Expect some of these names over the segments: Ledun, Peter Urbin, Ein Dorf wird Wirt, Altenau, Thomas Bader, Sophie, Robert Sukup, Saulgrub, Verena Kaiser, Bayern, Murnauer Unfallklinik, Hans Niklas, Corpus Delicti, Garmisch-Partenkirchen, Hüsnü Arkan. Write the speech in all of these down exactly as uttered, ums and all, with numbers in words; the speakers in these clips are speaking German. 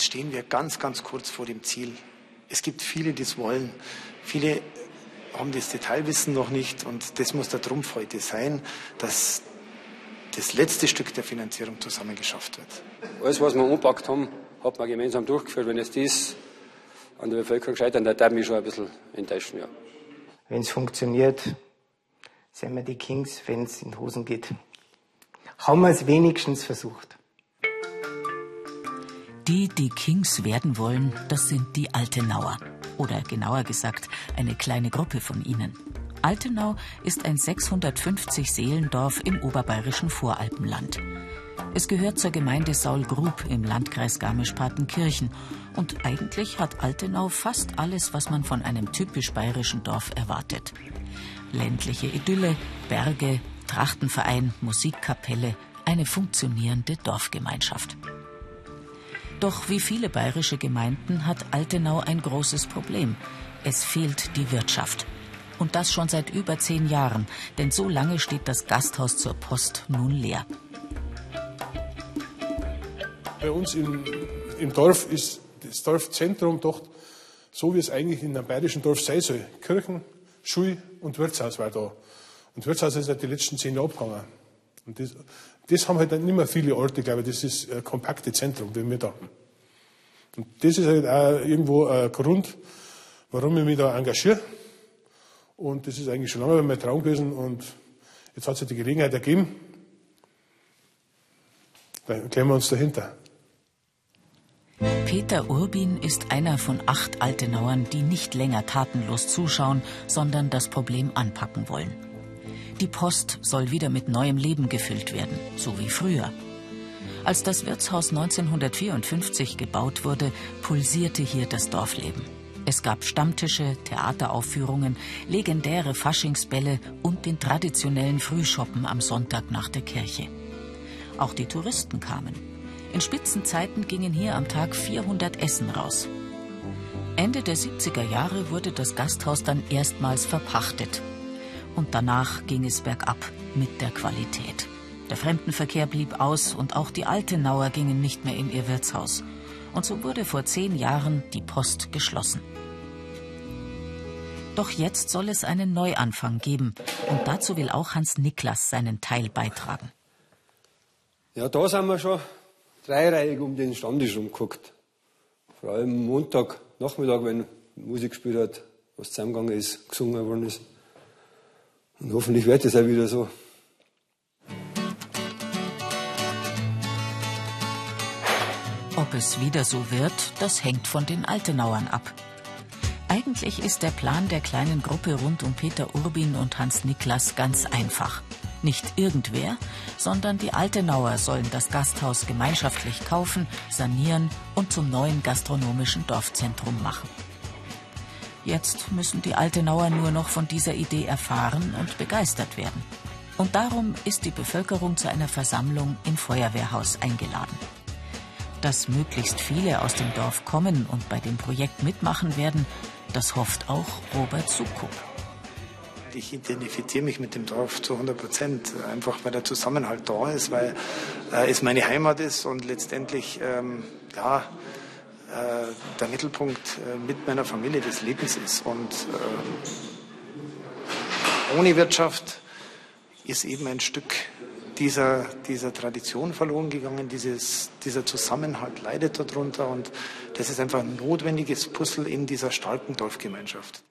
Jetzt stehen wir ganz, ganz kurz vor dem Ziel. Es gibt viele, die es wollen. Viele haben das Detailwissen noch nicht. Und das muss der Trumpf heute sein, dass das letzte Stück der Finanzierung zusammengeschafft wird. Alles, was wir angepackt haben, hat man gemeinsam durchgeführt. Wenn jetzt das an der Bevölkerung scheitert, dann darf ich mich schon ein bisschen enttäuschen. Ja. Wenn es funktioniert, sind wir die Kings, wenn es in Hosen geht. Haben wir es wenigstens versucht. Die, die Kings werden wollen, das sind die Altenauer. Oder genauer gesagt, eine kleine Gruppe von ihnen. Altenau ist ein sechshundertfünfzig-Seelendorf im oberbayerischen Voralpenland. Es gehört zur Gemeinde Saulgrub im Landkreis Garmisch-Partenkirchen. Und eigentlich hat Altenau fast alles, was man von einem typisch bayerischen Dorf erwartet. Ländliche Idylle, Berge, Trachtenverein, Musikkapelle, eine funktionierende Dorfgemeinschaft. Doch wie viele bayerische Gemeinden hat Altenau ein großes Problem. Es fehlt die Wirtschaft. Und das schon seit über zehn Jahren, denn so lange steht das Gasthaus zur Post nun leer. Bei uns im, im Dorf ist das Dorfzentrum doch so, wie es eigentlich in einem bayerischen Dorf sein soll. Kirchen, Schule und Wirtshaus war da. Und Wirtshaus ist halt die letzten zehn Jahre abgehangen. Und das, das haben halt nicht mehr viele Orte, glaube ich. Das ist ein kompaktes Zentrum, wie wir da haben. Und das ist halt auch irgendwo ein Grund, warum ich mich da engagiere. Und das ist eigentlich schon lange mein Traum gewesen. Und jetzt hat es halt die Gelegenheit ergeben. Dann klemmen wir uns dahinter. Peter Urbin ist einer von acht Altenauern, die nicht länger tatenlos zuschauen, sondern das Problem anpacken wollen. Die Post soll wieder mit neuem Leben gefüllt werden, so wie früher. Als das Wirtshaus neunzehnhundertvierundfünfzig gebaut wurde, pulsierte hier das Dorfleben. Es gab Stammtische, Theateraufführungen, legendäre Faschingsbälle und den traditionellen Frühschoppen am Sonntag nach der Kirche. Auch die Touristen kamen. In Spitzenzeiten gingen hier am Tag vierhundert Essen raus. Ende der siebziger Jahre wurde das Gasthaus dann erstmals verpachtet. Und danach ging es bergab mit der Qualität. Der Fremdenverkehr blieb aus und auch die Altenauer gingen nicht mehr in ihr Wirtshaus. Und so wurde vor zehn Jahren die Post geschlossen. Doch jetzt soll es einen Neuanfang geben. Und dazu will auch Hans Niklas seinen Teil beitragen. Ja, da sind wir schon dreireihig um den Stammtisch rumgeguckt. Vor allem Montag, Nachmittag, wenn Musik gespielt hat, was zusammengegangen ist, gesungen worden ist. Und hoffentlich wird es auch wieder so. Ob es wieder so wird, das hängt von den Altenauern ab. Eigentlich ist der Plan der kleinen Gruppe rund um Peter Urbin und Hans Niklas ganz einfach. Nicht irgendwer, sondern die Altenauer sollen das Gasthaus gemeinschaftlich kaufen, sanieren und zum neuen gastronomischen Dorfzentrum machen. Jetzt müssen die Altenauer nur noch von dieser Idee erfahren und begeistert werden. Und darum ist die Bevölkerung zu einer Versammlung im Feuerwehrhaus eingeladen. Dass möglichst viele aus dem Dorf kommen und bei dem Projekt mitmachen werden, das hofft auch Robert Sukup. Ich identifiziere mich mit dem Dorf zu hundert Prozent, einfach weil der Zusammenhalt da ist, weil äh, es meine Heimat ist und letztendlich ähm, ja, äh, der Mittelpunkt äh, mit meiner Familie des Lebens ist. Und äh, ohne Wirtschaft ist eben ein Stück dieser, dieser Tradition verloren gegangen, dieses, dieser Zusammenhalt leidet darunter und das ist einfach ein notwendiges Puzzle in dieser starken Dorfgemeinschaft.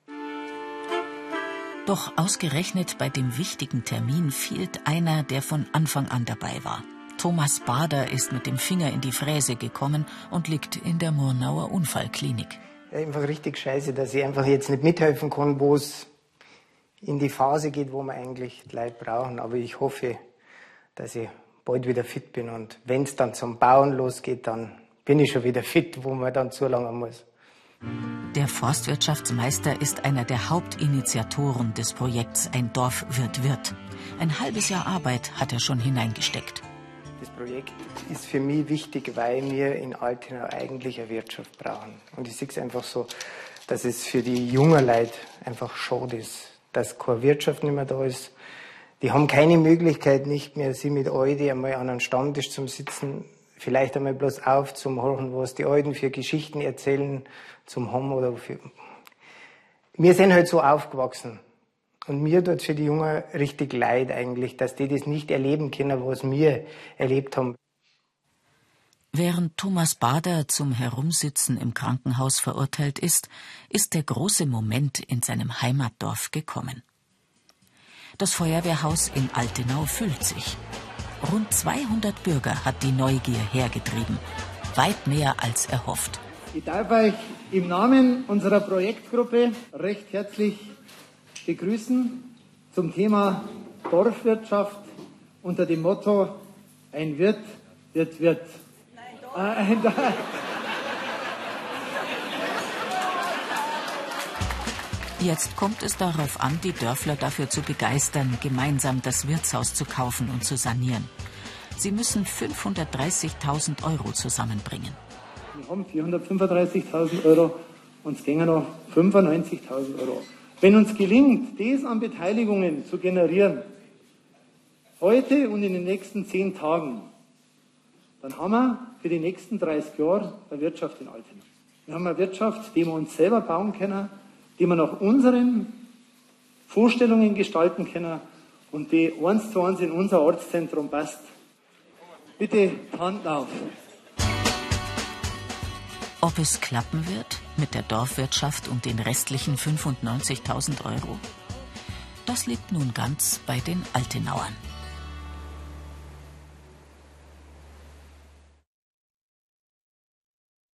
Doch ausgerechnet bei dem wichtigen Termin fehlt einer, der von Anfang an dabei war. Thomas Bader ist mit dem Finger in die Fräse gekommen und liegt in der Murnauer Unfallklinik. Ja, einfach richtig scheiße, dass ich einfach jetzt nicht mithelfen kann, wo es in die Phase geht, wo wir eigentlich die Leute brauchen. Aber ich hoffe, dass ich bald wieder fit bin. Und wenn es dann zum Bauen losgeht, dann bin ich schon wieder fit, wo man dann zulangen muss. Der Forstwirtschaftsmeister ist einer der Hauptinitiatoren des Projekts Ein Dorf wird Wirt. Ein halbes Jahr Arbeit hat er schon hineingesteckt. Das Projekt ist für mich wichtig, weil wir in Altenau eigentlich eine Wirtschaft brauchen. Und ich sehe es einfach so, dass es für die jungen Leute einfach schade ist, dass keine Wirtschaft nicht mehr da ist. Die haben keine Möglichkeit nicht mehr, sie mit Aldi einmal an einen Stammtisch zu sitzen. vielleicht einmal bloß auf zum Hören, was die Alten für Geschichten erzählen, zum Haben oder für. Wir sind halt so aufgewachsen. Und mir tut es für die Jungen richtig leid eigentlich, dass die das nicht erleben können, was wir erlebt haben. Während Thomas Bader zum Herumsitzen im Krankenhaus verurteilt ist, ist der große Moment in seinem Heimatdorf gekommen. Das Feuerwehrhaus in Altenau füllt sich. Rund zweihundert Bürger hat die Neugier hergetrieben, weit mehr als erhofft. Ich darf euch im Namen unserer Projektgruppe recht herzlich begrüßen zum Thema Dorfwirtschaft unter dem Motto Ein Wirt wird Wirt. Jetzt kommt es darauf an, die Dörfler dafür zu begeistern, gemeinsam das Wirtshaus zu kaufen und zu sanieren. Sie müssen fünfhundertdreißigtausend Euro zusammenbringen. Wir haben vierhundertfünfunddreißigtausend Euro, uns gehen noch fünfundneunzigtausend Euro. Wenn uns gelingt, das an Beteiligungen zu generieren, heute und in den nächsten zehn Tagen, dann haben wir für die nächsten dreißig Jahre eine Wirtschaft in Altenau. Wir haben eine Wirtschaft, die wir uns selber bauen können, die wir nach unseren Vorstellungen gestalten können und die eins zu eins in unser Ortszentrum passt. Bitte Hand auf. Ob es klappen wird mit der Dorfwirtschaft und den restlichen fünfundneunzigtausend Euro, das liegt nun ganz bei den Altenauern.